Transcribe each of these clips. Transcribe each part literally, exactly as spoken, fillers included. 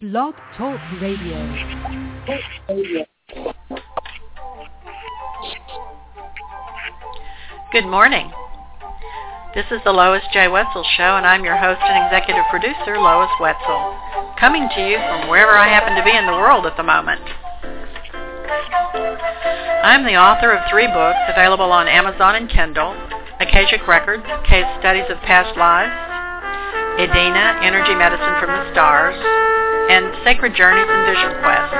Blog Talk Radio. Good morning. This is the Lois J. Wetzel Show, and I'm your host and executive producer, Lois Wetzel, coming to you from wherever I happen to be in the world at the moment. I'm the author of three books available on Amazon and Kindle: Akashic Records, Case Studies of Past Lives, Edina, Energy Medicine from the Stars, and Sacred Journeys and Vision Quests.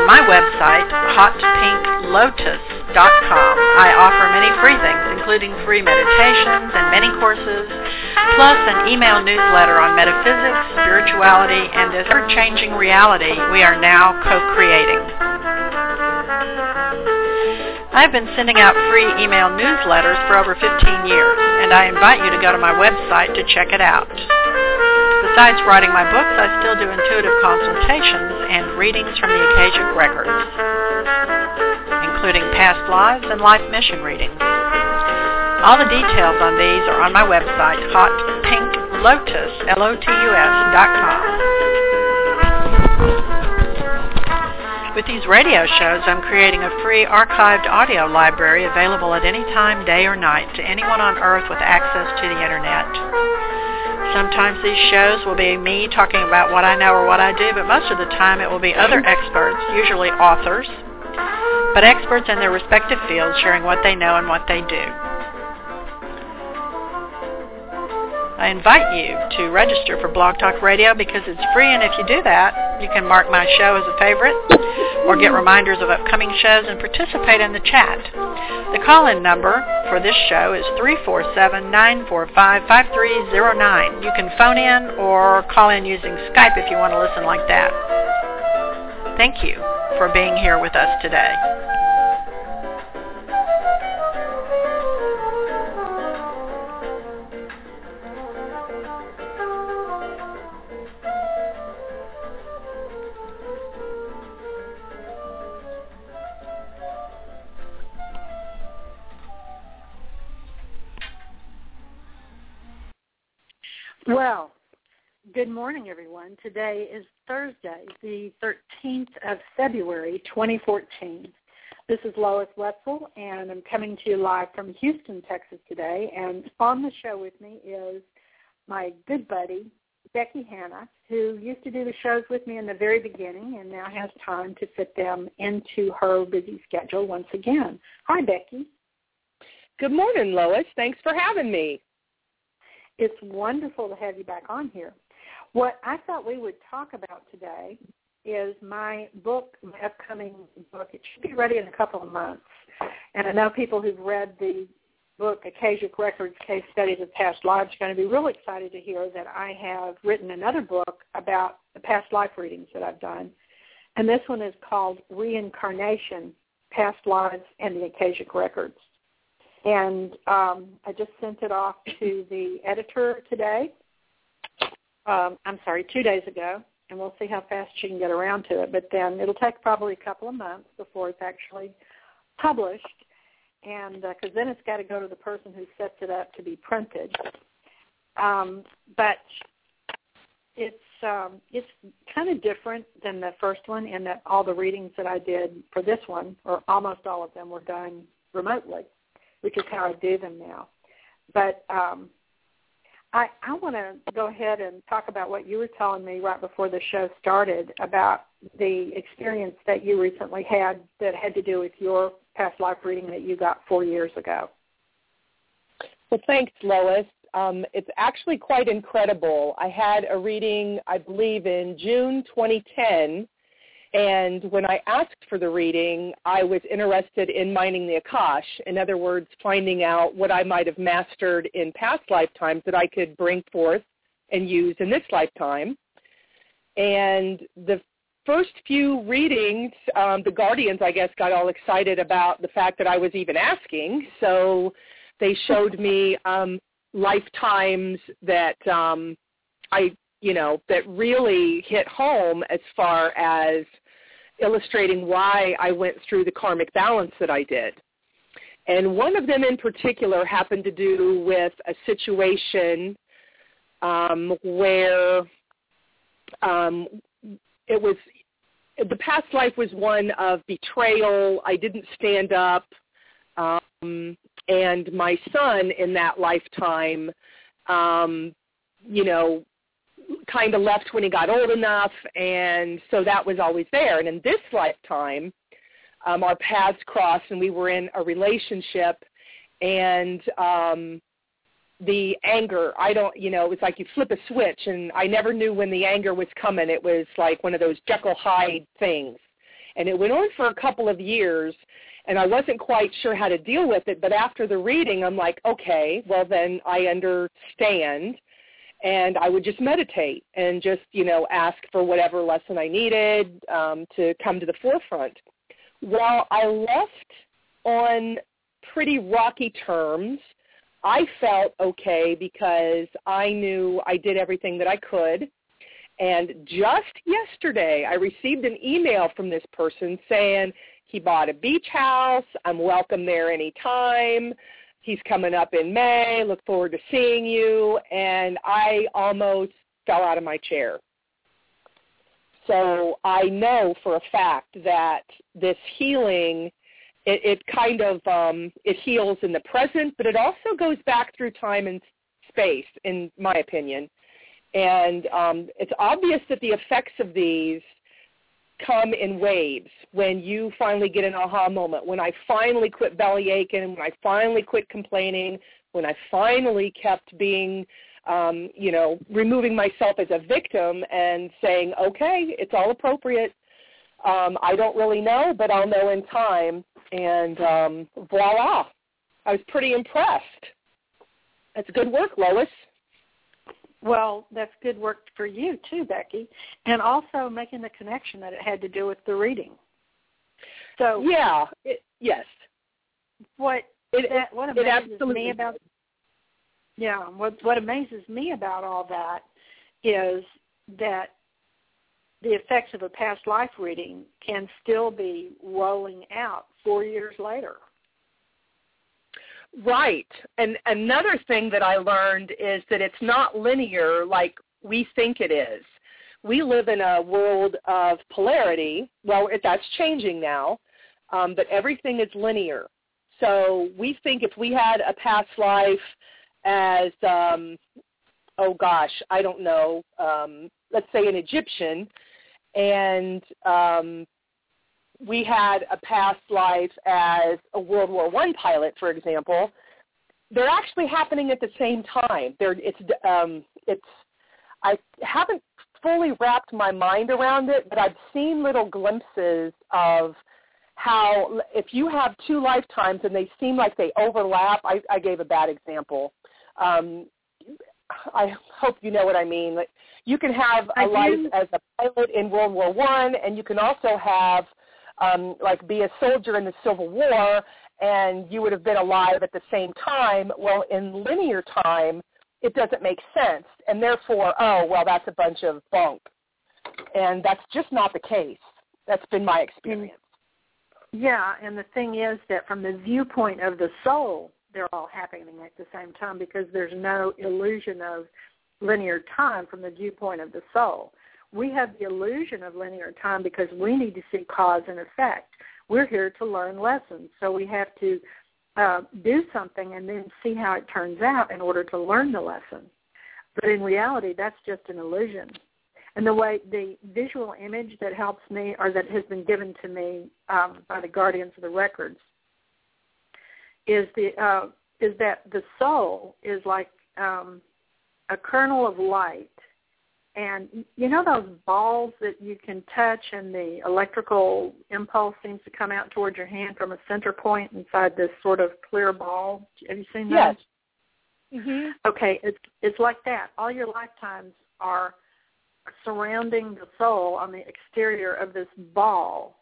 On my website, hot pink lotus dot com, I offer many free things, including free meditations and many courses, plus an email newsletter on metaphysics, spirituality, and the ever-changing reality we are now co-creating. I've been sending out free email newsletters for over fifteen years, and I invite you to go to my website to check it out. Besides writing my books, I still do intuitive consultations and readings from the Akashic Records, including past lives and life mission readings. All the details on these are on my website, hot pink lotus dot com. With these radio shows, I'm creating a free archived audio library available at any time, day or night, to anyone on earth with access to the internet. Sometimes these shows will be me talking about what I know or what I do, but most of the time it will be other experts, usually authors, but experts in their respective fields sharing what they know and what they do. I invite you to register for Blog Talk Radio because it's free, and if you do that, you can mark my show as a favorite or get reminders of upcoming shows and participate in the chat. The call-in number for this show is three four seven, nine four five, five three zero nine. You can phone in or call in using Skype if you want to listen like that. Thank you for being here with us today. Well, good morning, everyone. Today is Thursday, the thirteenth of February, twenty fourteen. This is Lois Wetzel, and I'm coming to you live from Houston, Texas today. And on the show with me is my good buddy, Becky Hanna, who used to do the shows with me in the very beginning and now has time to fit them into her busy schedule once again. Hi, Becky. Good morning, Lois. Thanks for having me. It's wonderful to have you back on here. What I thought we would talk about today is my book, my upcoming book. It should be ready in a couple of months. And I know people who've read the book, Akashic Records, Case Studies of Past Lives, are going to be really excited to hear that I have written another book about the past life readings that I've done. And this one is called Reincarnation, Past Lives and the Akashic Records. And um, I just sent it off to the editor today. Um, I'm sorry, two days ago, and we'll see how fast she can get around to it. But then it'll take probably a couple of months before it's actually published, and because uh, then it's got to go to the person who sets it up to be printed. Um, but it's um, it's kind of different than the first one in that all the readings that I did for this one, or almost all of them, were done remotely, which is how I do them now. But um, I, I want to go ahead and talk about what you were telling me right before the show started about the experience that you recently had that had to do with your past life reading that you got four years ago. Well, thanks, Lois. Um, it's actually quite incredible. I had a reading, I believe, in June twenty ten, and when I asked for the reading, I was interested in mining the Akash. In other words, finding out what I might have mastered in past lifetimes that I could bring forth and use in this lifetime. And the first few readings, um, the guardians, I guess, got all excited about the fact that I was even asking. So they showed me um, lifetimes that um, I, you know, that really hit home as far as illustrating why I went through the karmic balance that I did. And one of them in particular happened to do with a situation um, where um, it was, the past life was one of betrayal. I didn't stand up. Um, and my son in that lifetime, um, you know, kind of left when he got old enough. And so that was always there. And in this lifetime, Um, our paths crossed and we were in a relationship, and um, the anger, I don't, you know, it was like you flip a switch, and I never knew when the anger was coming. It was like one of those Jekyll Hyde things. And it went on for a couple of years, and I wasn't quite sure how to deal with it. But after the reading, I'm like, okay, well, then I understand. And I would just meditate and just, you know, ask for whatever lesson I needed um, to come to the forefront. While I left on pretty rocky terms, I felt okay because I knew I did everything that I could. And just yesterday, I received an email from this person saying he bought a beach house. I'm welcome there anytime. He's coming up in May. Look forward to seeing you. And I almost fell out of my chair. So I know for a fact that this healing, it, it kind of, um, it heals in the present, but it also goes back through time and space, in my opinion. And um, it's obvious that the effects of these come in waves when you finally get an aha moment, when I finally quit bellyaching, when I finally quit complaining, when I finally kept being Um, you know, removing myself as a victim and saying, okay, it's all appropriate. Um, I don't really know, but I'll know in time. And um, voila, I was pretty impressed. That's good work, Lois. Well, that's good work for you too, Becky, and also making the connection that it had to do with the reading. So yeah, it, yes. What it, that, what it amazes me about Yeah, what, what amazes me about all that is that the effects of a past life reading can still be rolling out four years later. Right. And another thing that I learned is that it's not linear like we think it is. We live in a world of polarity. Well, that's changing now, um, but everything is linear. So we think if we had a past life as, um, oh gosh, I don't know, um, let's say an Egyptian, and um, we had a past life as a World War One pilot, for example, they're actually happening at the same time. They're, it's, um, it's, I haven't fully wrapped my mind around it, but I've seen little glimpses of how if you have two lifetimes and they seem like they overlap, I, I gave a bad example. Um, I hope you know what I mean. Like, you can have a life as a pilot in World War One, and you can also have, um, like, be a soldier in the Civil War, and you would have been alive at the same time. Well, in linear time, it doesn't make sense, and therefore, oh, well, that's a bunch of bunk. And that's just not the case. That's been my experience. Yeah, and the thing is that from the viewpoint of the soul, they're all happening at the same time because there's no illusion of linear time from the viewpoint of the soul. We have the illusion of linear time because we need to see cause and effect. We're here to learn lessons, so we have to uh, do something and then see how it turns out in order to learn the lesson. But in reality, that's just an illusion. And the way the visual image that helps me or that has been given to me um, by the guardians of the records is the uh, is that the soul is like um, a kernel of light. And you know those balls that you can touch and the electrical impulse seems to come out towards your hand from a center point inside this sort of clear ball? Have you seen that? Yes. Mm-hmm. Okay, it's, it's like that. All your lifetimes are surrounding the soul on the exterior of this ball,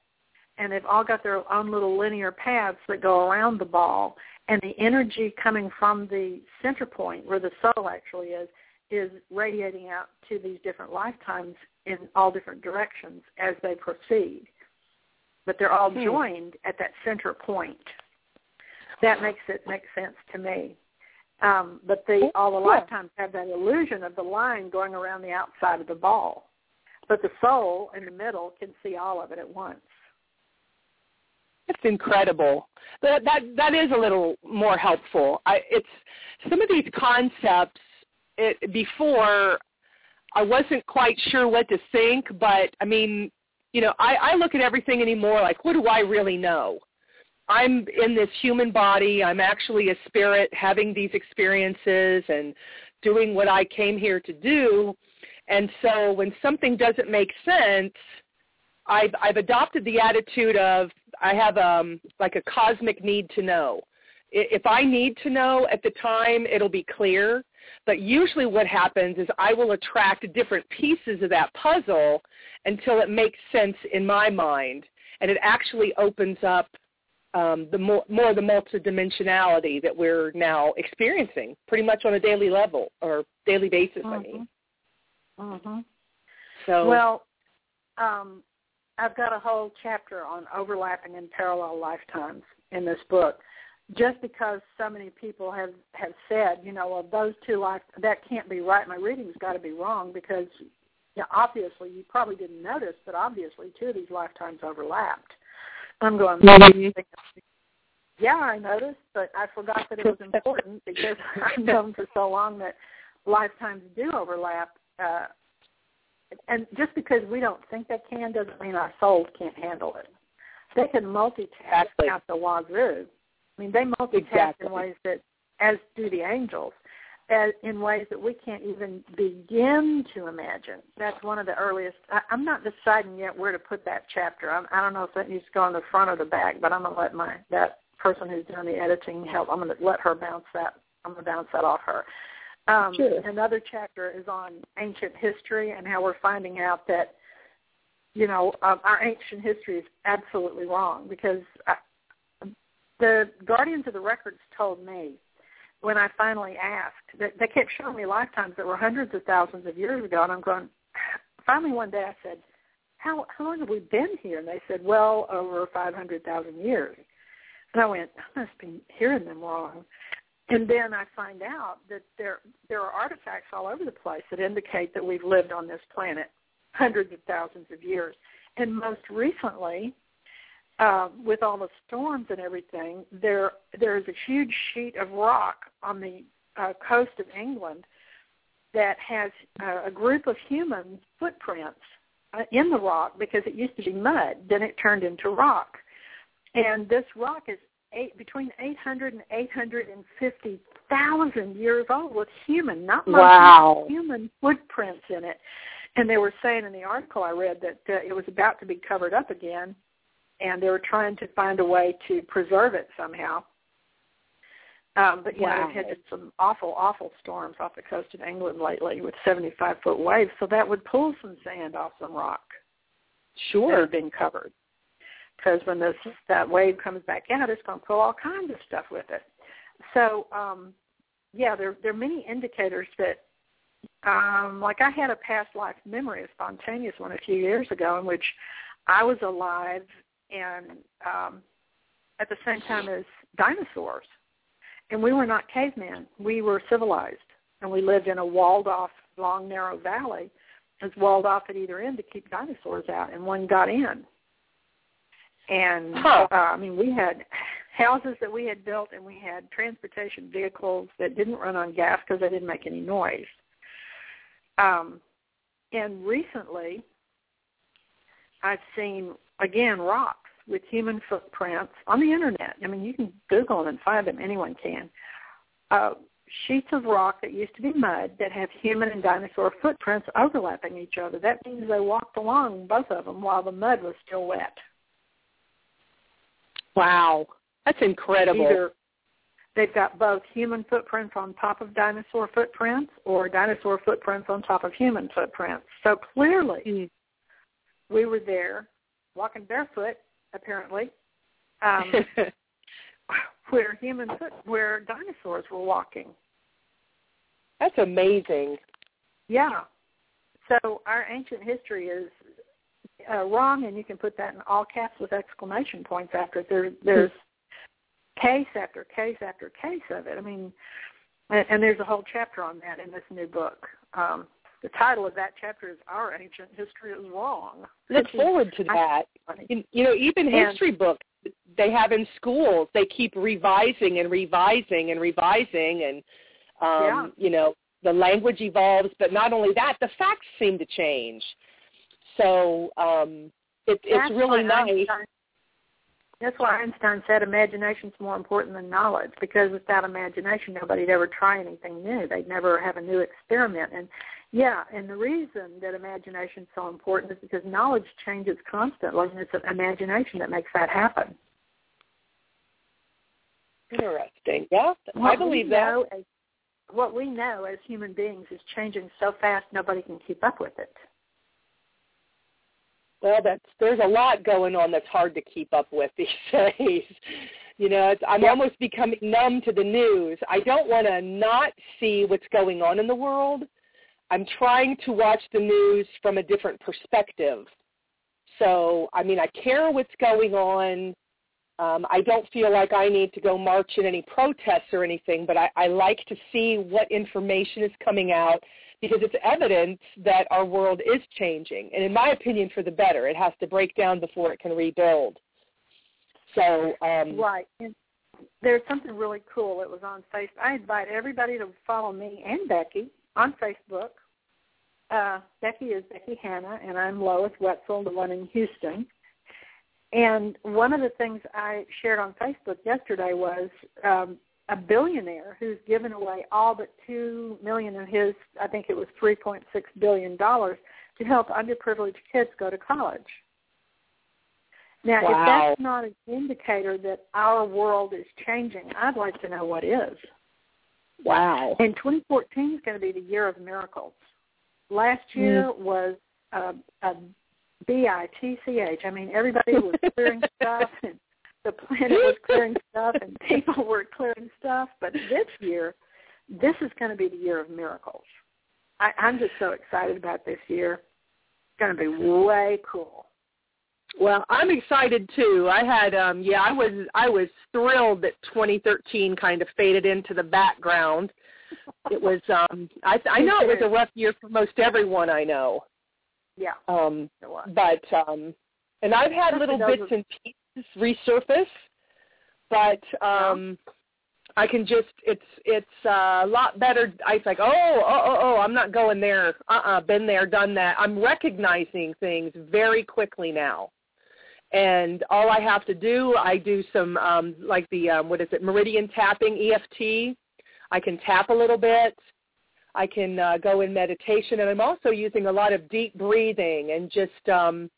and they've all got their own little linear paths that go around the ball, and the energy coming from the center point where the soul actually is, is radiating out to these different lifetimes in all different directions as they proceed. But they're all hmm. joined at that center point. That makes it make sense to me. Um, but the, all the lifetimes have that illusion of the line going around the outside of the ball. But the soul in the middle can see all of it at once. That's incredible. That that, that is a little more helpful. I, it's some of these concepts, it, before I wasn't quite sure what to think, but, I mean, you know, I, I look at everything anymore like, what do I really know? I'm in this human body. I'm actually a spirit having these experiences and doing what I came here to do. And so when something doesn't make sense, I've, I've adopted the attitude of I have um, like a cosmic need to know. If I need to know at the time, it'll be clear. But usually what happens is I will attract different pieces of that puzzle until it makes sense in my mind. And it actually opens up Um, the more, more the multidimensionality that we're now experiencing pretty much on a daily level or daily basis, mm-hmm. I mean. Mm-hmm. So, well, um, I've got a whole chapter on overlapping and parallel lifetimes in this book just because so many people have, have said, you know, well, those two life that can't be right. My reading's got to be wrong because, you know, obviously you probably didn't notice, but obviously two of these lifetimes overlapped. I'm going, yeah, I noticed, but I forgot that it was important because I've known for so long that lifetimes do overlap. Uh, and just because we don't think they can doesn't mean our souls can't handle it. They can multitask exactly. out the wazoo. I mean, they multitask exactly. in ways that, as do the angels, as in ways that we can't even begin to imagine. That's one of the earliest. I, I'm not deciding yet where to put that chapter. I'm, I don't know if that needs to go in the front or the back, but I'm going to let my that person who's doing the editing help. I'm going to let her bounce that. I'm going to bounce that off her. Um, sure. Another chapter is on ancient history and how we're finding out that, you know, um, our ancient history is absolutely wrong because I, the Guardians of the Records told me when I finally asked, that they kept showing me lifetimes that were hundreds of thousands of years ago, and I'm going, finally one day I said, how, how long have we been here? And they said, well, over five hundred thousand years. And I went, I must be hearing them wrong. And then I find out that there there are artifacts all over the place that indicate that we've lived on this planet hundreds of thousands of years. And most recently, Uh, with all the storms and everything, there there is a huge sheet of rock on the uh, coast of England that has uh, a group of human footprints uh, in the rock because it used to be mud, then it turned into rock. And this rock is eight, between eight hundred and eight hundred fifty thousand years old with human, not much wow. human footprints in it. And they were saying in the article I read that uh, it was about to be covered up again, and they were trying to find a way to preserve it somehow. Um, but, yeah, wow. I've had some awful, awful storms off the coast of England lately with seventy-five-foot waves, so that would pull some sand off some rock. Sure. That had been covered. Because when this, that wave comes back out, it's going to pull all kinds of stuff with it. So, um, yeah, there, there are many indicators that, um, like I had a past life memory, a spontaneous one a few years ago in which I was alive and um, at the same time as dinosaurs. And we were not cavemen. We were civilized. And we lived in a walled-off, long, narrow valley. It was walled off at either end to keep dinosaurs out, and one got in. And, huh. uh, I mean, we had houses that we had built, and we had transportation vehicles that didn't run on gas because they didn't make any noise. Um, and recently, I've seen, again, rocks with human footprints on the Internet. I mean, you can Google them and find them. Anyone can. Uh, sheets of rock that used to be mud that have human and dinosaur footprints overlapping each other. That means they walked along, both of them, while the mud was still wet. Wow. That's incredible. Either, They've got both human footprints on top of dinosaur footprints or dinosaur footprints on top of human footprints. So clearly, mm-hmm. we were there walking barefoot, apparently, um, where human foot, where dinosaurs were walking. That's amazing. Yeah. So our ancient history is uh, wrong, and you can put that in all caps with exclamation points after it. There, there's case after case after case of it. I mean, and, and there's a whole chapter on that in this new book. Um, the title of that chapter is Our Ancient History is Wrong. Look forward to that. You, you know, even history and, books they have in schools, they keep revising and revising and revising and, um, yeah. you know, the language evolves, but not only that, the facts seem to change. So um, it, it's really nice. Einstein, that's why Einstein said imagination's more important than knowledge, because without imagination, nobody'd ever try anything new. They'd never have a new experiment. And, yeah, and the reason that imagination's so important is because knowledge changes constantly, and it's imagination that makes that happen. Interesting. Yeah, well, I believe that. As what we know as human beings is changing so fast nobody can keep up with it. Well, that's, there's a lot going on that's hard to keep up with these days. You know, it's, I'm yeah. almost becoming numb to the news. I don't want to not see what's going on in the world. I'm trying to watch the news from a different perspective. So, I mean, I care what's going on. Um, I don't feel like I need to go march in any protests or anything, but I, I like to see what information is coming out because it's evidence that our world is changing. And in my opinion, for the better. It has to break down before it can rebuild. So, um, right. And there's something really cool that was on Facebook. I invite everybody to follow me and Becky on Facebook. Uh, Becky is Becky Hanna, and I'm Lois Wetzel, the one in Houston. And one of the things I shared on Facebook yesterday was um, a billionaire who's given away all but two million dollars of his, I think it was three point six billion dollars, to help underprivileged kids go to college. Now, wow. if that's not an indicator that our world is changing, I'd like to know what is. Wow. And twenty fourteen is going to be the year of miracles. Last year mm. was a, a B I T C H. I mean, everybody was clearing stuff, and the planet was clearing stuff, and people were clearing stuff. But this year, this is going to be the year of miracles. I, I'm just so excited about this year. It's going to be way cool. Well, I'm excited too. I had, um, yeah, I was, I was thrilled that twenty thirteen kind of faded into the background. It was, um, I, I know it was a rough year for most everyone I know. Yeah. Um, but, um, and I've had little bits and pieces resurface, but um, I can just, it's it's a lot better. It's like, oh, oh, oh, oh, I'm not going there. Uh-uh, been there, done that. I'm recognizing things very quickly now. And all I have to do, I do some, um, like the, um, what is it, meridian tapping, E F T. I can tap a little bit. I can uh, go in meditation, and I'm also using a lot of deep breathing and just um,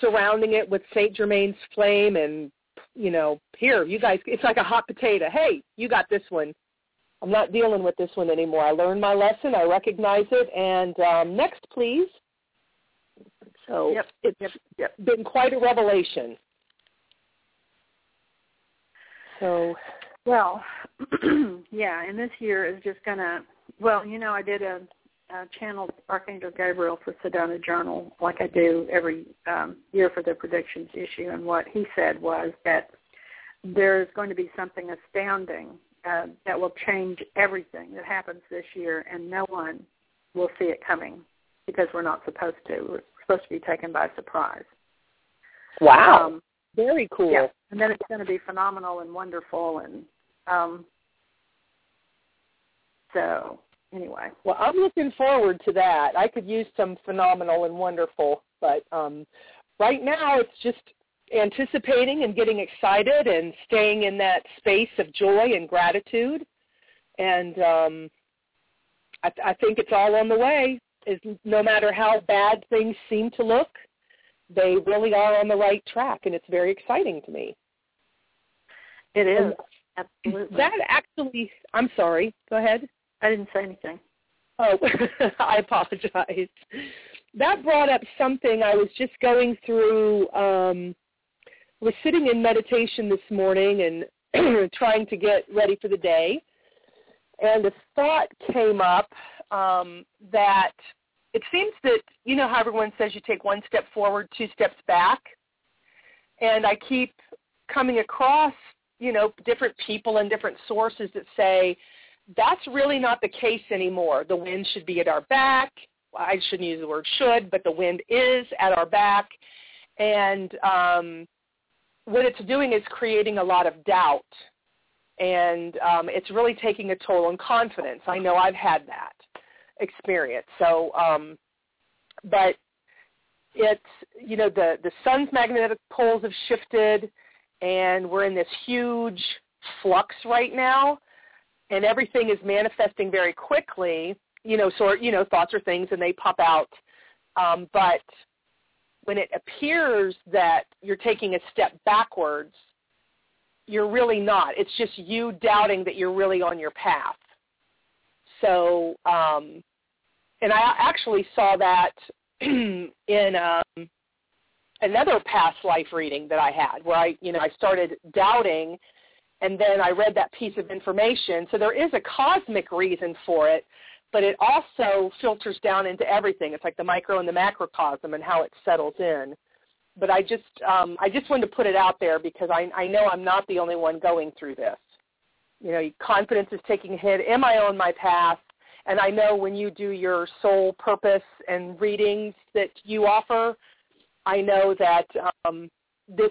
surrounding it with Saint Germain's flame and, you know, here, you guys, it's like a hot potato. Hey, you got this one. I'm not dealing with this one anymore. I learned my lesson. I recognize it. And um, next, please. So yep, it's yep, yep. been quite a revelation. So, well, yeah, and this year is just going to, well, you know, I did a, a channeled Archangel Gabriel for Sedona Journal, like I do every um, year for the predictions issue, and what he said was that there's going to be something astounding uh, that will change everything that happens this year, and no one will see it coming because we're not supposed to. We're supposed to be taken by surprise. Wow. Um, Very cool. Yeah. And then it's going to be phenomenal and wonderful, and um, so... Anyway, well, I'm looking forward to that. I could use some phenomenal and wonderful, but um, right now it's just anticipating and getting excited and staying in that space of joy and gratitude. And um, I, th- I think it's all on the way. Is no matter how bad things seem to look, they really are on the right track, and it's very exciting to me. It is. And, Absolutely. That actually, I'm sorry. Go ahead. I didn't say anything. Oh, I apologize. That brought up something I was just going through. Um, was sitting in meditation this morning and trying to get ready for the day. And a thought came up um, that it seems that, you know how everyone says you take one step forward, two steps back. And I keep coming across, you know, different people and different sources that say, that's really not the case anymore. The wind should be at our back. I shouldn't use the word should, but the wind is at our back. And um, what it's doing is creating a lot of doubt. And um, it's really taking a toll on confidence. I know I've had that experience. So, um, but it's, you know, the, the sun's magnetic poles have shifted, and we're in this huge flux right now, and everything is manifesting very quickly, you know, sort, you know, thoughts are things, and they pop out. Um, but when it appears that you're taking a step backwards, you're really not. It's just you doubting that you're really on your path. So, um, and I actually saw that in um, another past life reading that I had, where I, you know, I started doubting, and then I read that piece of information. So there is a cosmic reason for it, but it also filters down into everything. It's like the micro and the macrocosm and how it settles in. But I just, um, I just wanted to put it out there because I, I know I'm not the only one going through this. You know, confidence is taking a hit. Am I on my path? And I know when you do your soul purpose and readings that you offer, I know that um, this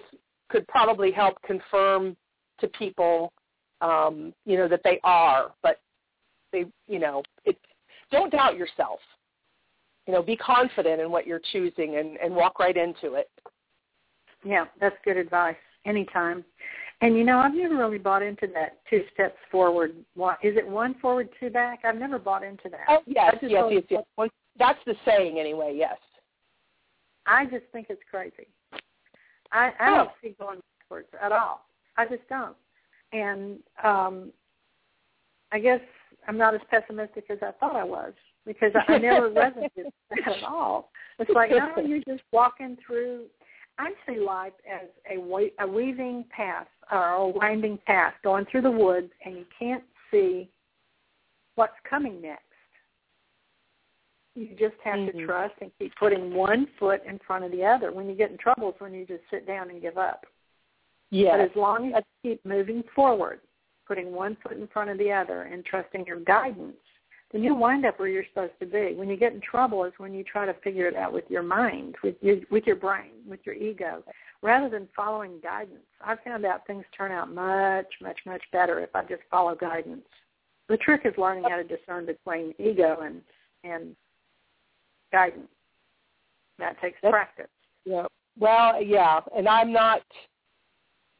could probably help confirm to people, um, you know, that they are. But they, you know, it, don't doubt yourself. You know, be confident in what you're choosing and, and walk right into it. Yeah, that's good advice. Anytime. And, you know, I've never really bought into that two steps forward. Is it one forward, two back? I've never bought into that. Oh, yes, yes, yes, yes. Well, that's the saying anyway, yes. I just think it's crazy. I, I oh. don't see going backwards at all. I just don't. And um, I guess I'm not as pessimistic as I thought I was, because I, I never resonated with that at all. It's like, no, you're just walking through. I see life as a, we- a weaving path or a winding path going through the woods, and you can't see what's coming next. You just have mm-hmm. to trust and keep putting one foot in front of the other. When you get in trouble, it's when you just sit down and give up. Yeah. But as long as you keep moving forward, putting one foot in front of the other and trusting your guidance, then you wind up where you're supposed to be. When you get in trouble is when you try to figure it out with your mind, with your, with your brain, with your ego, rather than following guidance. I found out things turn out much, much, much better if I just follow guidance. The trick is learning how to discern between ego and, and guidance. That takes That's, practice. Yeah. Well, yeah, and I'm not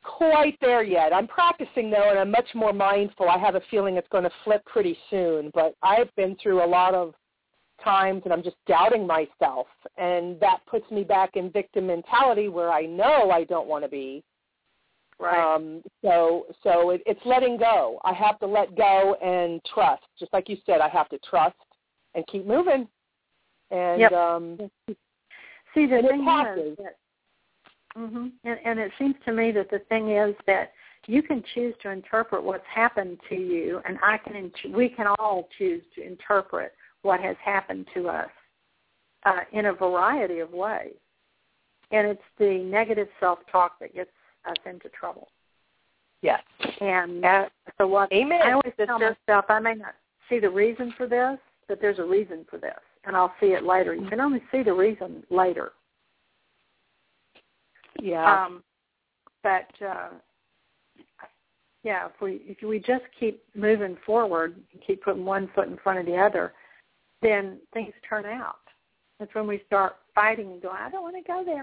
quite there yet. I'm practicing, though, and I'm much more mindful. I have a feeling it's going to flip pretty soon, but I've been through a lot of times, and I'm just doubting myself, and that puts me back in victim mentality where I know I don't want to be. Right. Um, so so it, it's letting go. I have to let go and trust. Just like you said, I have to trust and keep moving. And yep. um, see, the and thing it passes. Is Mm-hmm. And, and it seems to me that the thing is that you can choose to interpret what's happened to you, and I can, we can all choose to interpret what has happened to us uh, in a variety of ways. And it's the negative self-talk that gets us into trouble. Yes. And uh, so what Amen, I always sister. tell myself, I may not see the reason for this, but there's a reason for this, and I'll see it later. You can only see the reason later. Yeah, um, but uh, yeah, if we if we just keep moving forward and keep putting one foot in front of the other, then things turn out. That's when we start fighting and going, I don't want to go there,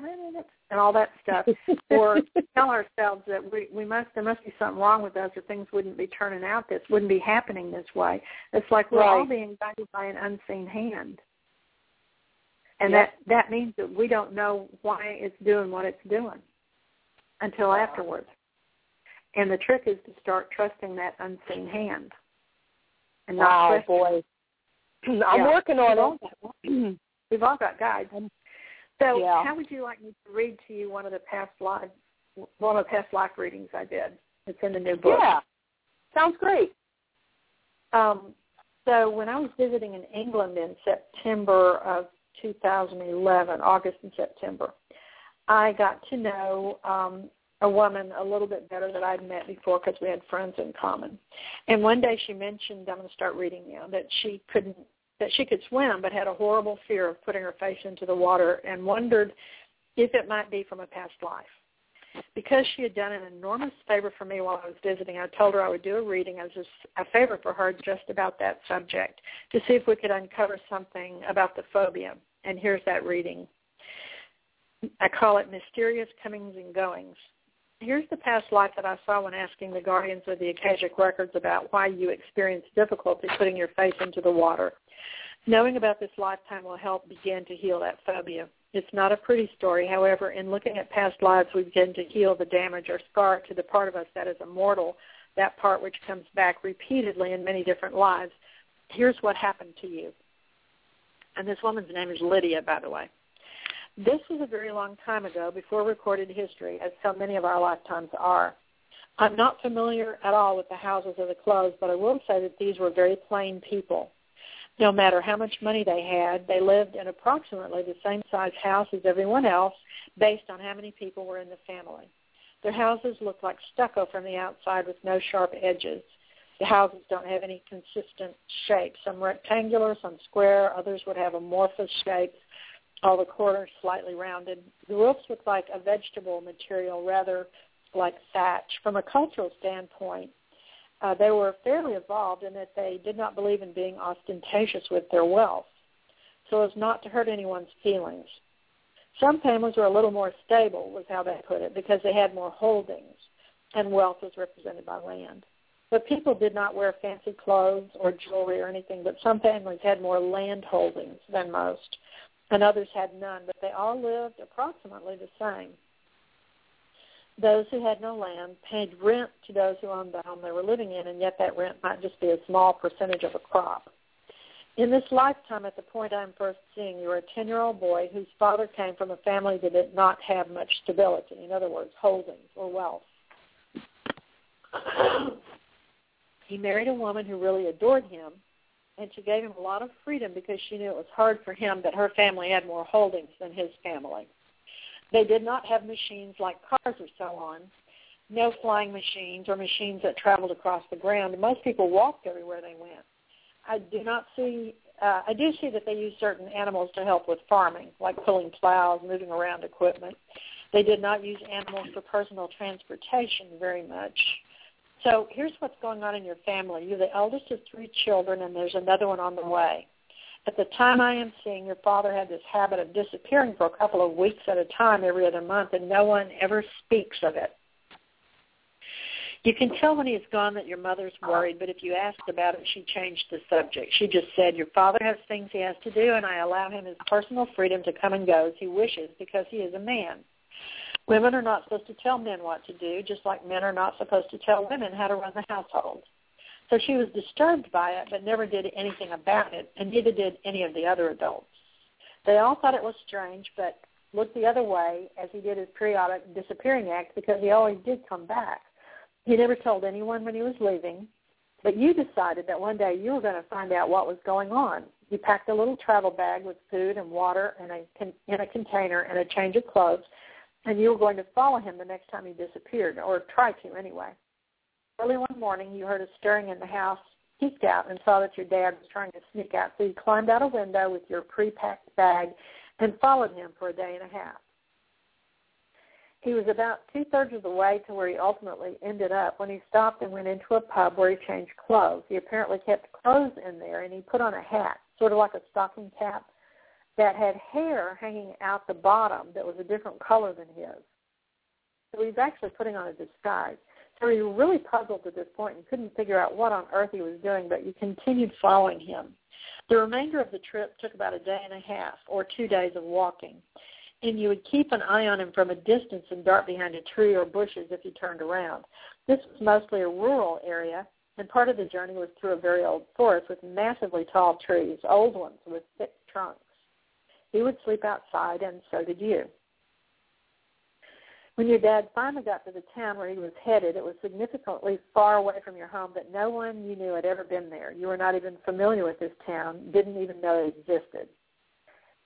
and all that stuff, or tell ourselves that we, we must there must be something wrong with us, or things wouldn't be turning out this wouldn't be happening this way. It's like we're right. all being guided by an unseen hand. And yep. that, that means that we don't know why it's doing what it's doing until wow. afterwards. And the trick is to start trusting that unseen hand. And wow, not boy. I'm yeah. working on it. We've all got guides. So yeah. how would you like me to read to you one of the past life, one of the past life readings I did? It's in the new book. Yeah, sounds great. Um, so when I was visiting in England in September of two thousand eleven, August and September, I got to know um, a woman a little bit better that I'd met before because we had friends in common. And one day she mentioned, I'm going to start reading now, that she couldn't, that she could swim but had a horrible fear of putting her face into the water and wondered if it might be from a past life. Because she had done an enormous favor for me while I was visiting, I told her I would do a reading as a favor for her just about that subject to see if we could uncover something about the phobia. And here's that reading. I call it Mysterious Comings and Goings. Here's the past life that I saw when asking the guardians of the Akashic Records about why you experienced difficulty putting your face into the water. Knowing about this lifetime will help begin to heal that phobia. It's not a pretty story. However, in looking at past lives, we begin to heal the damage or scar to the part of us that is immortal, that part which comes back repeatedly in many different lives. Here's what happened to you. And this woman's name is Lydia, by the way. This was a very long time ago, before recorded history, as so many of our lifetimes are. I'm not familiar at all with the houses or the clothes, but I will say that these were very plain people. No matter how much money they had, they lived in approximately the same size house as everyone else based on how many people were in the family. Their houses looked like stucco from the outside with no sharp edges. The houses don't have any consistent shape. Some rectangular, some square, others would have amorphous shapes, all the corners slightly rounded. The roofs looked like a vegetable material rather like thatch. From a cultural standpoint, Uh, they were fairly evolved in that they did not believe in being ostentatious with their wealth, so as not to hurt anyone's feelings. Some families were a little more stable, was how they put it, because they had more holdings, and wealth was represented by land. But people did not wear fancy clothes or jewelry or anything, but some families had more land holdings than most, and others had none, but they all lived approximately the same. Those who had no land paid rent to those who owned the home they were living in, and yet that rent might just be a small percentage of a crop. In this lifetime, at the point I'm first seeing, you were a ten-year-old boy whose father came from a family that did not have much stability, in other words, holdings or wealth. He married a woman who really adored him, and she gave him a lot of freedom because she knew it was hard for him that her family had more holdings than his family. They did not have machines like cars or so on, no flying machines or machines that traveled across the ground. Most people walked everywhere they went. I do not see, uh, I do see that they used certain animals to help with farming, like pulling plows, moving around equipment. They did not use animals for personal transportation very much. So here's what's going on in your family. You're the eldest of three children, and there's another one on the way. At the time I am seeing, your father had this habit of disappearing for a couple of weeks at a time every other month, and no one ever speaks of it. You can tell when he's gone that your mother's worried, but if you asked about it, she changed the subject. She just said, your father has things he has to do, and I allow him his personal freedom to come and go as he wishes because he is a man. Women are not supposed to tell men what to do, just like men are not supposed to tell women how to run the household. So she was disturbed by it, but never did anything about it, and neither did any of the other adults. They all thought it was strange, but looked the other way as he did his periodic disappearing act because he always did come back. He never told anyone when he was leaving, but you decided that one day you were going to find out what was going on. You packed a little travel bag with food and water and a con- in a container and a change of clothes, and you were going to follow him the next time he disappeared, or try to anyway. Early one morning, you heard a stirring in the house, peeked out, and saw that your dad was trying to sneak out. So you climbed out a window with your pre-packed bag and followed him for a day and a half. He was about two-thirds of the way to where he ultimately ended up when he stopped and went into a pub where he changed clothes. He apparently kept clothes in there, and he put on a hat, sort of like a stocking cap, that had hair hanging out the bottom that was a different color than his. So he was actually putting on a disguise. So you were really puzzled at this point and couldn't figure out what on earth he was doing, but you continued following him. The remainder of the trip took about a day and a half or two days of walking. and you would keep an eye on him from a distance and dart behind a tree or bushes if he turned around. This was mostly a rural area, and part of the journey was through a very old forest with massively tall trees, old ones with thick trunks. He would sleep outside, and so did you. When your dad finally got to the town where he was headed, it was significantly far away from your home, but no one you knew had ever been there. You were not even familiar with this town, didn't even know it existed.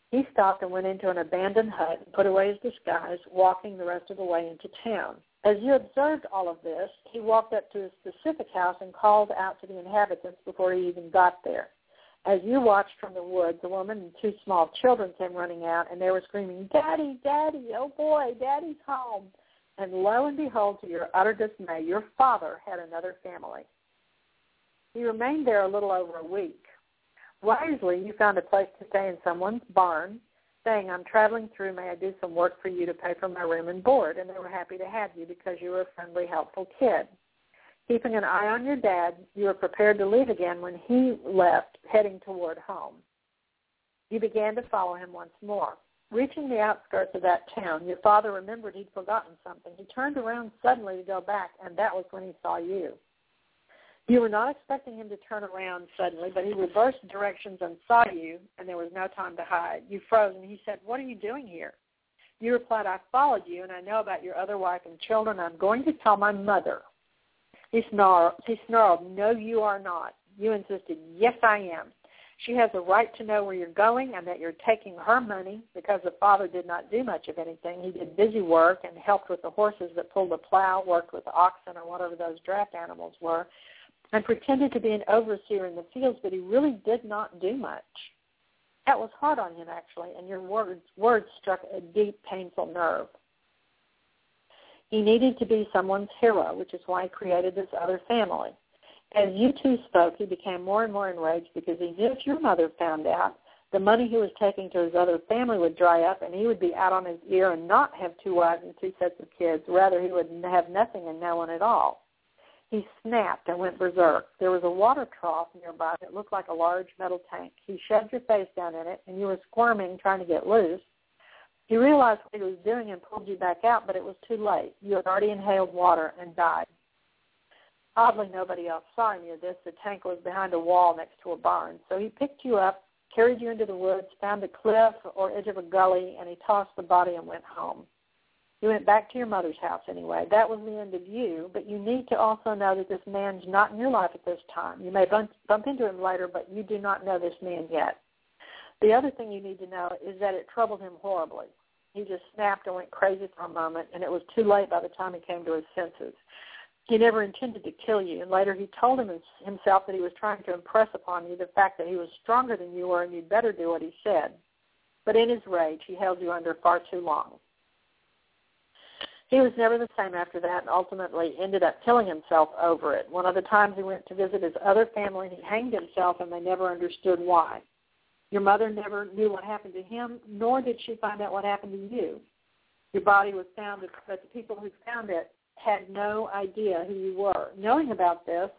He stopped and went into an abandoned hut and put away his disguise, walking the rest of the way into town. As you observed all of this, he walked up to a specific house and called out to the inhabitants before he even got there. As you watched from the woods, a woman and two small children came running out, and they were screaming, "Daddy, Daddy, oh boy, Daddy's home." And lo and behold, to your utter dismay, your father had another family. He remained there a little over a week. Wisely, you found a place to stay in someone's barn, saying, "I'm traveling through. May I do some work for you to pay for my room and board?" And they were happy to have you because you were a friendly, helpful kid. Keeping an eye on your dad, you were prepared to leave again when he left, heading toward home. You began to follow him once more. Reaching the outskirts of that town, your father remembered he'd forgotten something. He turned around suddenly to go back, and that was when he saw you. You were not expecting him to turn around suddenly, but he reversed directions and saw you, and there was no time to hide. You froze, and he said, "What are you doing here?" You replied, "I followed you, and I know about your other wife and children. I'm going to tell my mother." He snarled, he snarled, "No, you are not." You insisted, "Yes, I am. She has a right to know where you're going and that you're taking her money," because the father did not do much of anything. He did busy work and helped with the horses that pulled the plow, worked with the oxen or whatever those draft animals were, and pretended to be an overseer in the fields, but he really did not do much. That was hard on him, actually, and your words, words struck a deep, painful nerve. He needed to be someone's hero, which is why he created this other family. As you two spoke, he became more and more enraged because he knew if your mother found out, the money he was taking to his other family would dry up and he would be out on his ear and not have two wives and two sets of kids. Rather, he would have nothing and no one at all. He snapped and went berserk. There was a water trough nearby that looked like a large metal tank. He shoved your face down in it, and you were squirming, trying to get loose. He realized what he was doing and pulled you back out, but it was too late. You had already inhaled water and died. Oddly, nobody else saw any of this. The tank was behind a wall next to a barn. So he picked you up, carried you into the woods, found a cliff or edge of a gully, and he tossed the body and went home. You went back to your mother's house anyway. That was the end of you, but you need to also know that this man's not in your life at this time. You may bump, bump into him later, but you do not know this man yet. The other thing you need to know is that it troubled him horribly. He just snapped and went crazy for a moment, and it was too late by the time he came to his senses. He never intended to kill you, and later he told him, himself that he was trying to impress upon you the fact that he was stronger than you were and you'd better do what he said. But in his rage, he held you under far too long. He was never the same after that and ultimately ended up killing himself over it. One of the times he went to visit his other family, he hanged himself, and they never understood why. Your mother never knew what happened to him, nor did she find out what happened to you. Your body was found, but the people who found it had no idea who you were. Knowing about this,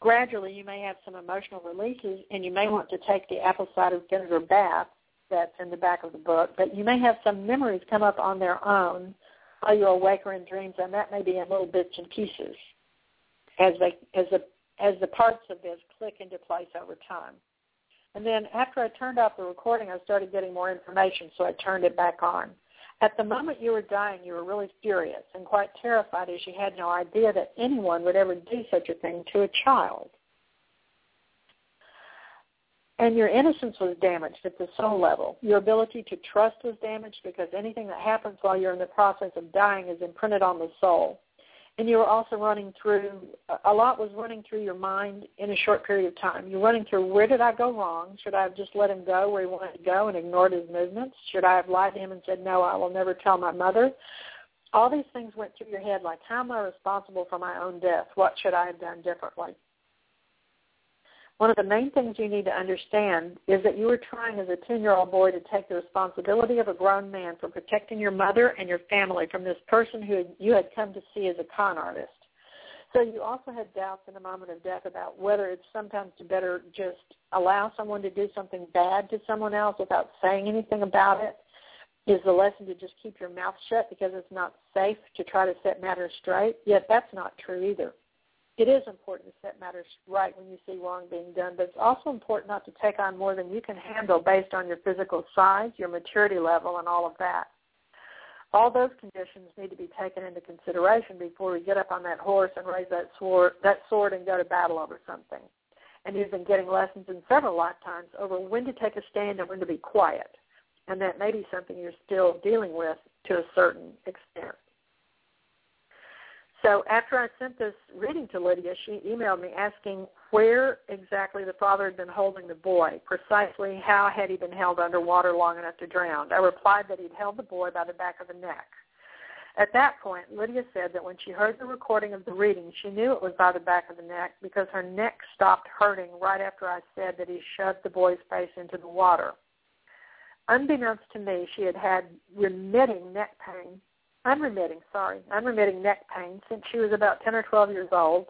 gradually you may have some emotional releases, and you may want to take the apple cider vinegar bath that's in the back of the book, but you may have some memories come up on their own while you're awake or in dreams, and that may be in little bits and pieces as they, as the, as the parts of this click into place over time. And then after I turned off the recording, I started getting more information, so I turned it back on. At the moment you were dying, you were really furious and quite terrified, as you had no idea that anyone would ever do such a thing to a child. And your innocence was damaged at the soul level. Your ability to trust was damaged because anything that happens while you're in the process of dying is imprinted on the soul. And you were also running through, a lot was running through your mind in a short period of time. You're running through, where did I go wrong? Should I have just let him go where he wanted to go and ignored his movements? Should I have lied to him and said, no, I will never tell my mother? All these things went through your head, like, how am I responsible for my own death? What should I have done differently? One of the main things you need to understand is that you were trying as a ten-year-old boy to take the responsibility of a grown man for protecting your mother and your family from this person who you had come to see as a con artist. So you also had doubts in the moment of death about whether it's sometimes better just allow someone to do something bad to someone else without saying anything about it. Is the lesson to just keep your mouth shut because it's not safe to try to set matters straight? Yet that's not true either. It is important to set matters right when you see wrong being done, but it's also important not to take on more than you can handle based on your physical size, your maturity level, and all of that. All those conditions need to be taken into consideration before we get up on that horse and raise that sword, that sword and go to battle over something. And you've been getting lessons in several lifetimes over when to take a stand and when to be quiet. And that may be something you're still dealing with to a certain extent. So after I sent this reading to Lydia, she emailed me asking where exactly the father had been holding the boy, precisely how had he been held underwater long enough to drown. I replied that he'd held the boy by the back of the neck. At that point, Lydia said that when she heard the recording of the reading, she knew it was by the back of the neck because her neck stopped hurting right after I said that he shoved the boy's face into the water. Unbeknownst to me, she had had remitting neck pain, unremitting, sorry, unremitting neck pain since she was about ten or twelve years old,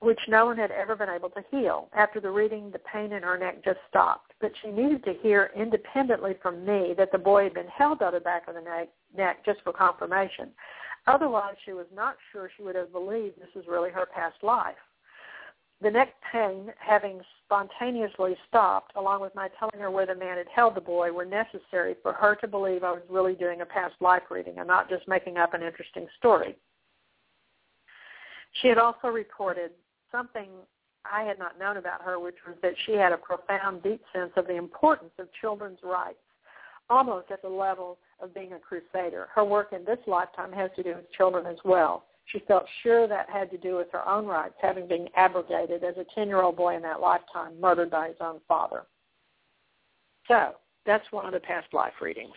which no one had ever been able to heal. After the reading, the pain in her neck just stopped, but she needed to hear independently from me that the boy had been held by the back of the neck, neck just for confirmation. Otherwise, she was not sure she would have believed this was really her past life. The neck pain, having spontaneously stopped, along with my telling her where the man had held the boy, were necessary for her to believe I was really doing a past life reading and not just making up an interesting story. She had also reported something I had not known about her, which was that she had a profound, deep sense of the importance of children's rights, almost at the level of being a crusader. Her work in this lifetime has to do with children as well. She felt sure that had to do with her own rights, having been abrogated as a ten-year-old boy in that lifetime, murdered by his own father. So that's one of the past life readings.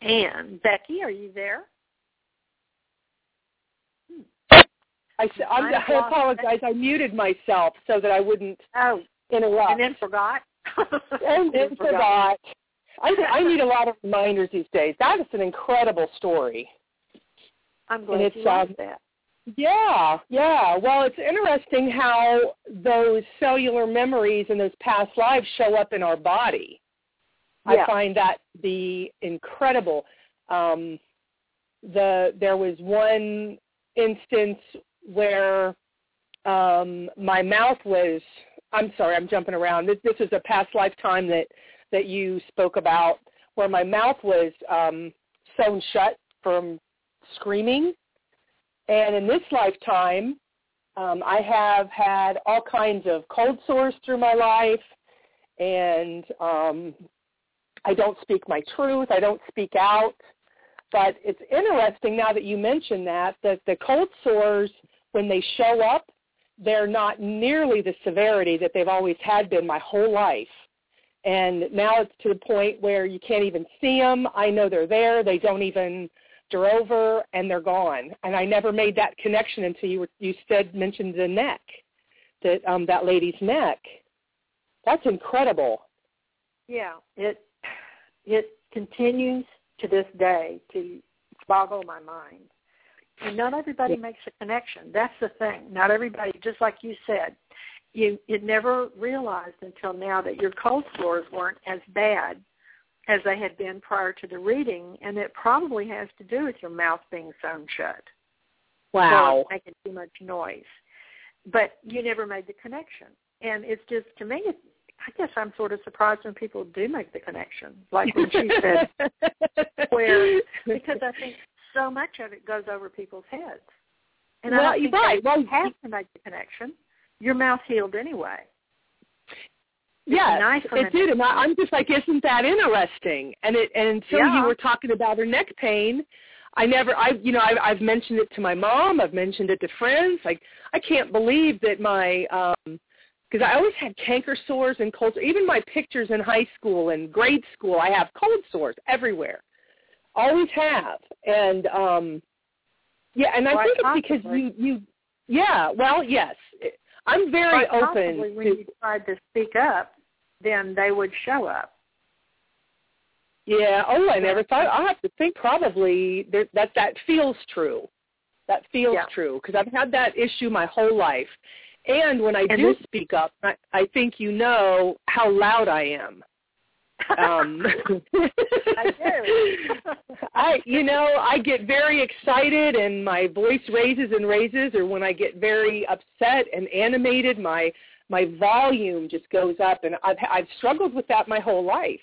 And, Becky, are you there? Hmm. I, I'm, I apologize. I muted myself so that I wouldn't oh, interrupt. And then forgot. and then forgot. forgot. I, I need a lot of reminders these days. That is an incredible story. I'm glad and it's, you liked um, that. Yeah, yeah. Well, it's interesting how those cellular memories and those past lives show up in our body. Yeah. I find that to be incredible. Um, the there was one instance where um, my mouth was, I'm sorry, I'm jumping around. This, this is a past lifetime that... that you spoke about, where my mouth was um, sewn shut from screaming. And in this lifetime, um, I have had all kinds of cold sores through my life, and um, I don't speak my truth. I don't speak out. But it's interesting now that you mention that, that the cold sores, when they show up, they're not nearly the severity that they've always had been my whole life. And now it's to the point where you can't even see them. I know they're there. They don't even stir over, and they're gone. And I never made that connection until you were, you said mentioned the neck, that um, that lady's neck. That's incredible. Yeah, it it continues to this day to boggle my mind. And not everybody yeah. makes a connection. That's the thing. Not everybody, just like you said. You, you never realized until now that your cold sores weren't as bad as they had been prior to the reading, and it probably has to do with your mouth being sewn shut. Wow. So making too much noise. But you never made the connection. And it's just, to me, it's, I guess I'm sort of surprised when people do make the connection, like when she said, where, because I think so much of it goes over people's heads. And well, I don't think right. they well, have to make the connection. Your mouth healed anyway. Yeah, nice it did. And I, I'm just like, isn't that interesting? And it and until yeah. you were talking about her neck pain, I never, I you know, I, I've mentioned it to my mom. I've mentioned it to friends. Like, I can't believe that my, um, because I always had canker sores and cold sores. Even my pictures in high school and grade school, I have cold sores everywhere. Always have. And, um, yeah, and well, I think I it's because you, you, yeah, well, yes, it, I'm very but open. Possibly when to, you tried to speak up, then they would show up. Yeah. Oh, I never thought. I'll have to think probably that that, that feels true. That feels yeah. true because I've had that issue my whole life. And when I and do this, speak up, I, I think you know how loud I am. Um, I do. I, you know, I get very excited and my voice raises and raises, or when I get very upset and animated, my my volume just goes up, and I've, I've struggled with that my whole life.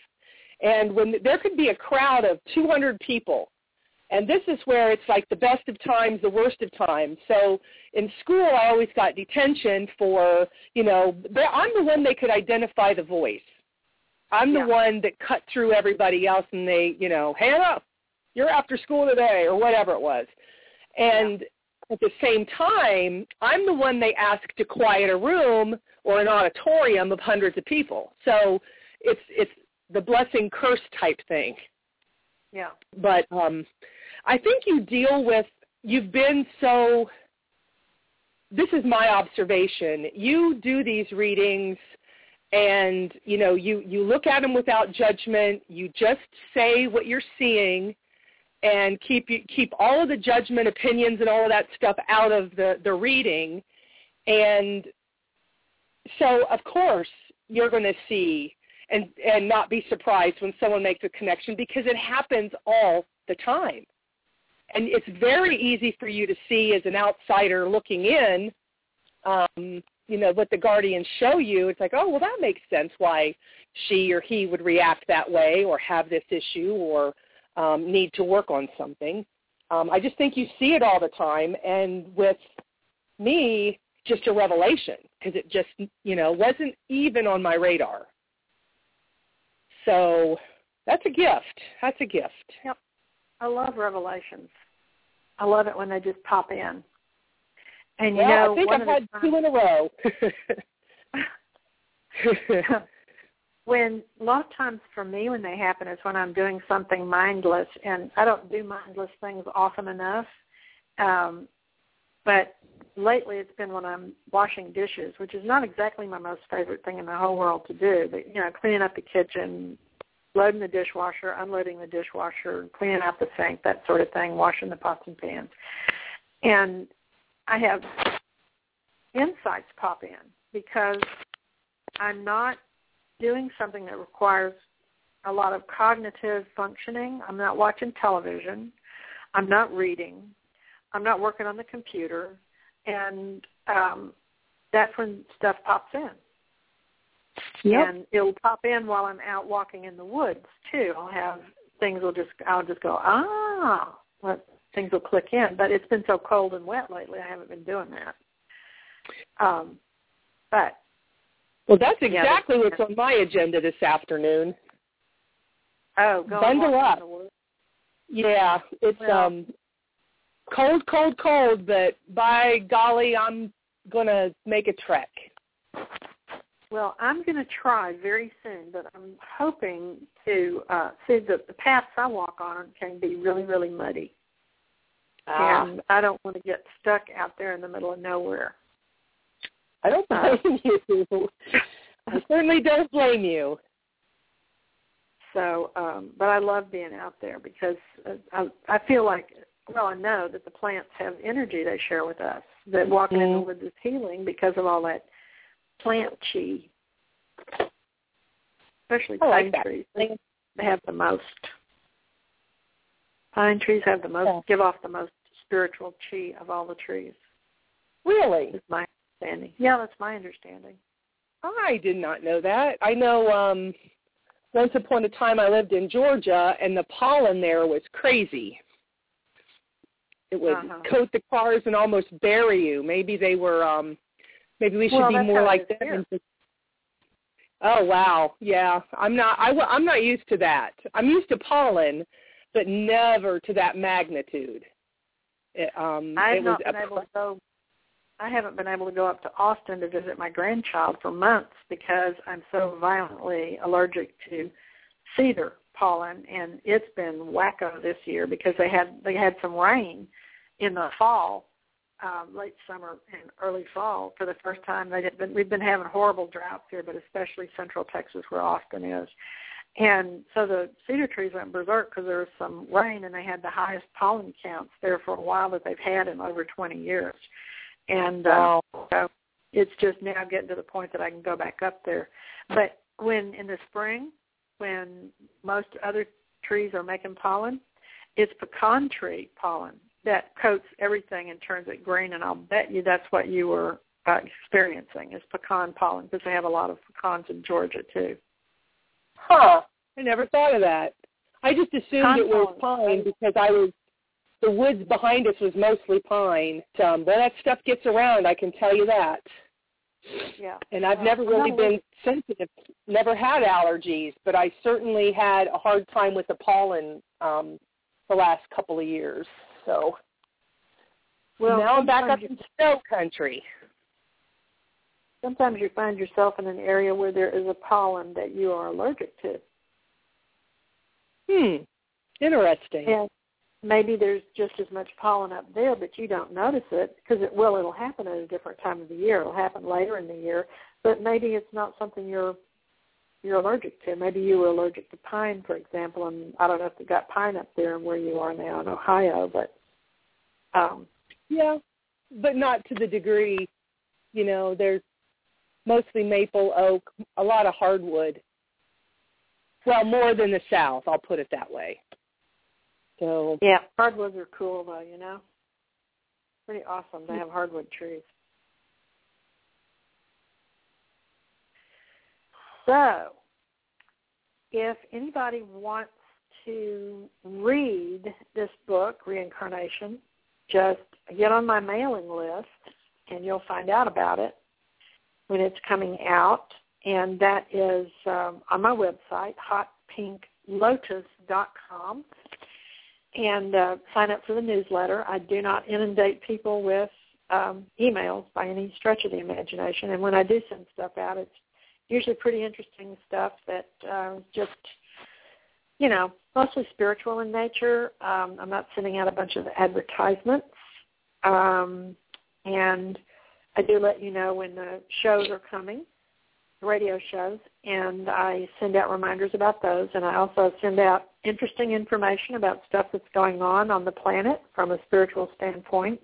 And when there could be a crowd of two hundred people, and this is where it's like the best of times, the worst of times. So in school, I always got detention for, you know, I'm the one they could identify the voice. I'm the yeah. one that cut through everybody else, and they, you know, Hanna, you're after school today, or whatever it was. And yeah. at the same time, I'm the one they ask to quiet a room or an auditorium of hundreds of people. So it's it's the blessing curse type thing. Yeah. But um, I think you deal with, you've been so, this is my observation, you do these readings and, you know, you, you look at them without judgment, you just say what you're seeing and keep keep all of the judgment, opinions, and all of that stuff out of the, the reading. And so, of course, you're going to see And, and not be surprised when someone makes a connection, because it happens all the time. And it's very easy for you to see as an outsider looking in, um, you know, what the guardians show you. It's like, oh, well, that makes sense why she or he would react that way or have this issue or um, need to work on something. Um, I just think you see it all the time. And with me, just a revelation, because it just, you know, wasn't even on my radar. So that's a gift. That's a gift. Yep. I love revelations. I love it when they just pop in. And, well, you know, I think I've had two in a row. When a lot of times for me when they happen is when I'm doing something mindless, and I don't do mindless things often enough. Um, but lately it's been when I'm washing dishes, which is not exactly my most favorite thing in the whole world to do. But, you know, cleaning up the kitchen, loading the dishwasher, unloading the dishwasher, cleaning out the sink, that sort of thing, washing the pots and pans. And I have insights pop in because I'm not doing something that requires a lot of cognitive functioning. I'm not watching television. I'm not reading. I'm not working on the computer, and um, that's when stuff pops in. Yep. And it'll pop in while I'm out walking in the woods too. I'll have things will just I'll just go ah, let, things will click in. But it's been so cold and wet lately, I haven't been doing that. Um, but well, that's exactly yeah, that's, what's on my agenda this afternoon. Oh, go bundle up. Yeah, it's well, um. Cold, cold, cold, but by golly, I'm going to make a trek. Well, I'm going to try very soon, but I'm hoping to uh, see that the paths I walk on can be really, really muddy. Ah. And I don't want to get stuck out there in the middle of nowhere. I don't blame uh, you. I certainly don't blame you. So, um, but I love being out there because I, I feel like... Well, I know that the plants have energy they share with us, that walking mm-hmm. in the woods is healing because of all that plant chi, especially I pine like trees. That. They have the most. Pine trees have the most, yeah. give off the most spiritual chi of all the trees. Really? That's my understanding. Yeah, that's my understanding. I did not know that. I know um, once upon a time I lived in Georgia, and the pollen there was crazy. It would uh-huh. coat the cars and almost bury you. Maybe they were, um, maybe we should well, be more like them. Just, oh, wow. Yeah. I'm not, I, I'm not used to that. I'm used to pollen, but never to that magnitude. It, um, I've it not was been able to go, I haven't been able to go up to Austin to visit my grandchild for months because I'm so violently allergic to cedar pollen, and it's been wacko this year because they had they had some rain in the fall, um, late summer and early fall for the first time. They had been, we've been having horrible droughts here, but especially central Texas where Austin is. And so the cedar trees went berserk because there was some rain, and they had the highest pollen counts there for a while that they've had in over twenty years. And uh, wow. so It's just now getting to the point that I can go back up there. But when in the spring, when most other trees are making pollen, it's pecan tree pollen that coats everything and turns it green, and I'll bet you that's what you were uh, experiencing is pecan pollen, because they have a lot of pecans in Georgia too. Huh. I never thought of that. I just assumed pecan it was pollen. pine because I was, the woods behind us was mostly pine. Um, but that stuff gets around, I can tell you that. Yeah. And I've never really been sensitive, never had allergies, but I certainly had a hard time with the pollen um, the last couple of years. So well, now I'm back up in snow country. Sometimes you find yourself in an area where there is a pollen that you are allergic to. Hmm. Interesting. Yeah. Maybe there's just as much pollen up there, but you don't notice it because it will. It'll happen at a different time of the year. It'll happen later in the year, but maybe it's not something you're you're allergic to. Maybe you were allergic to pine, for example, and I don't know if they've got pine up there where you are now in Ohio, but um, yeah, but not to the degree. You know, there's mostly maple, oak, a lot of hardwood. Well, more than the South, I'll put it that way. So yeah, hardwoods are cool, though, you know. Pretty awesome to have hardwood trees. So if anybody wants to read this book, Reincarnation, just get on my mailing list, and you'll find out about it when it's coming out. And that is um, on my website, hot pink lotus dot com. And uh, sign up for the newsletter. I do not inundate people with um, emails by any stretch of the imagination. And when I do send stuff out, it's usually pretty interesting stuff that uh, just, you know, mostly spiritual in nature. Um, I'm not sending out a bunch of advertisements. Um, and I do let you know when the shows are coming, the radio shows, and I send out reminders about those. And I also send out interesting information about stuff that's going on on the planet from a spiritual standpoint,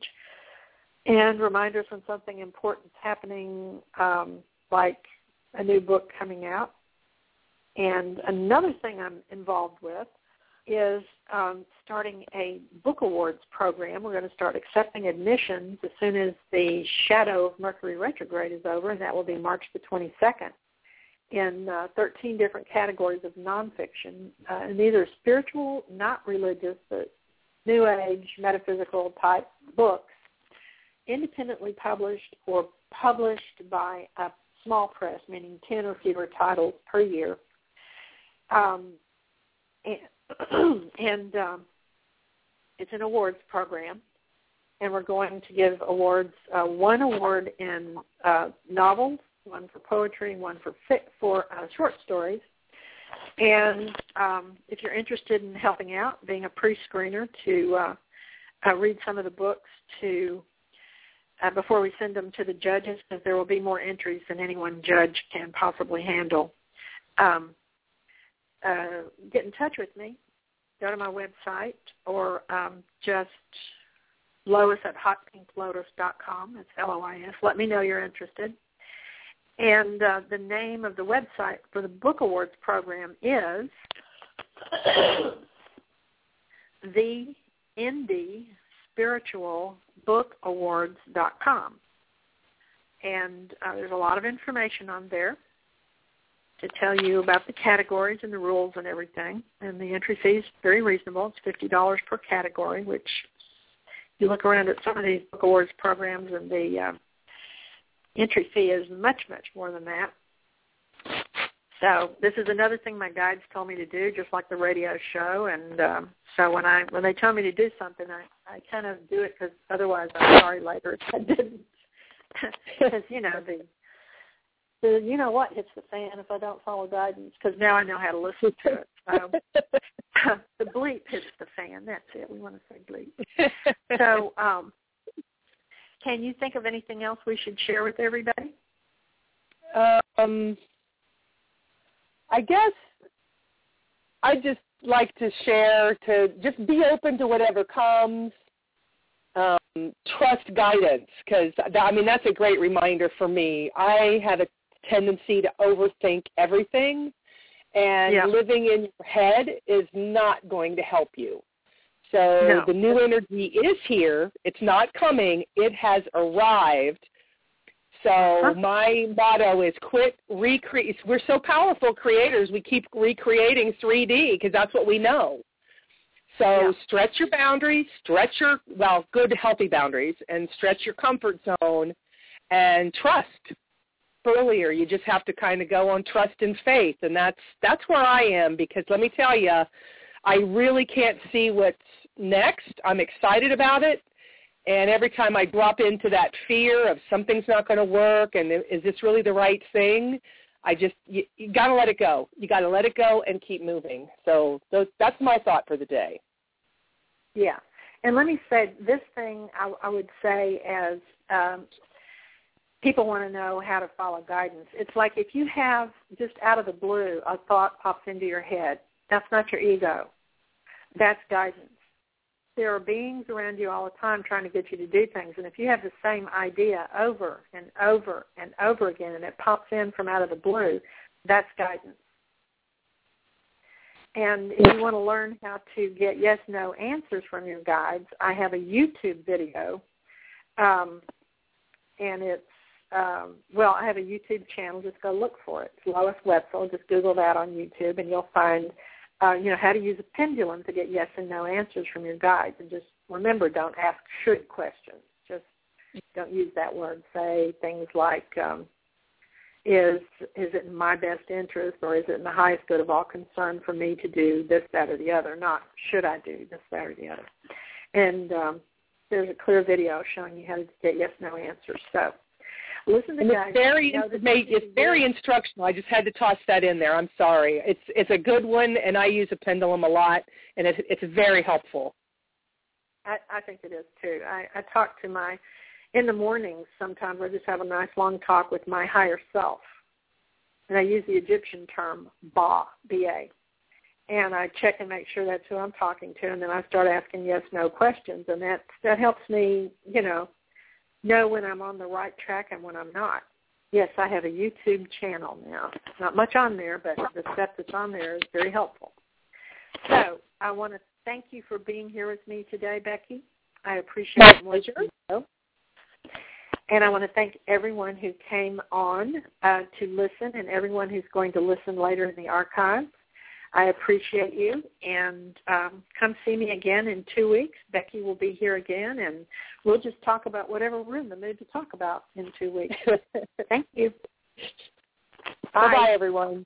and reminders when something important's happening, um, like a new book coming out. And another thing I'm involved with is um, starting a book awards program. We're going to start accepting admissions as soon as the shadow of Mercury retrograde is over, and that will be March the twenty-second. In uh, thirteen different categories of nonfiction, uh, and these are spiritual, not religious, but New Age, metaphysical type books, independently published or published by a small press, meaning ten or fewer titles per year. Um, and and um, it's an awards program, and we're going to give awards, uh, one award in uh, novels, one for poetry, one for fit, for uh, short stories. And um, if you're interested in helping out, being a pre-screener to uh, uh, read some of the books to uh, before we send them to the judges, because there will be more entries than any one judge can possibly handle, um, uh, get in touch with me. Go to my website, or um, just Lois at hot pink lotus dot com. It's L O I S. Let me know you're interested. And uh, the name of the website for the Book Awards program is the Indie Spiritual Book Awards dot com. And uh, there's a lot of information on there to tell you about the categories and the rules and everything. And the entry fee is very reasonable. It's fifty dollars per category, which you look around at some of these Book Awards programs, and the uh, entry fee is much, much more than that. So this is another thing my guides told me to do, just like the radio show. And um, so when I when they tell me to do something, I, I kind of do it, because otherwise I'm sorry later if I didn't. Because, you know, the, the you know what hits the fan if I don't follow guidance, because now I know how to listen to it. So the bleep hits the fan. That's it. We want to say bleep. So um can you think of anything else we should share with everybody? Um, I guess I'd just like to share to just be open to whatever comes. Um, trust guidance, because, I mean, that's a great reminder for me. I have a tendency to overthink everything, and yeah. living in your head is not going to help you. So no. the new energy is here. It's not coming. It has arrived. So huh. my motto is quit recreate. We're so powerful creators. We keep recreating three D because that's what we know. So yeah. stretch your boundaries, stretch your, well, good, healthy boundaries, and stretch your comfort zone and trust. Earlier, you just have to kind of go on trust and faith, and that's that's where I am, because let me tell you, I really can't see what's next. I'm excited about it, and every time I drop into that fear of something's not going to work and is this really the right thing, I just, you, you got to let it go. You got to let it go and keep moving. So those, that's my thought for the day. Yeah, and let me say this thing I, I would say as um, people want to know how to follow guidance. It's like if you have, just out of the blue, a thought pops into your head. That's not your ego. That's guidance. There are beings around you all the time trying to get you to do things, and if you have the same idea over and over and over again and it pops in from out of the blue, that's guidance. And if you want to learn how to get yes, no answers from your guides, I have a YouTube video, um, and it's, Um, well, I have a YouTube channel. Just go look for it. It's Lois Wetzel. Just Google that on YouTube, and you'll find, uh, you know, how to use a pendulum to get yes and no answers from your guides. And just remember, don't ask should questions. Just don't use that word. Say things like, um, is is it in my best interest, or is it in the highest good of all concern for me to do this, that, or the other? Not should I do this, that, or the other. And um, there's a clear video showing you how to get yes, no answers. So. Listen to it's very, you know, it's very instructional. I just had to toss that in there. I'm sorry. It's it's a good one, and I use a pendulum a lot, and it's, it's very helpful. I, I think it is, too. I, I talk to my, in the mornings sometimes, I just have a nice long talk with my higher self, and I use the Egyptian term Ba, B A, and I check and make sure that's who I'm talking to, and then I start asking yes, no questions, and that that helps me, you know, know when I'm on the right track and when I'm not. Yes, I have a YouTube channel now. Not much on there, but the stuff that's on there is very helpful. So I want to thank you for being here with me today, Becky. I appreciate it. My pleasure. And I want to thank everyone who came on uh, to listen and everyone who's going to listen later in the archives. I appreciate you, and um, come see me again in two weeks. Becky will be here again, and we'll just talk about whatever we're in the mood to talk about in two weeks. Thank you. Bye. Bye-bye, everyone.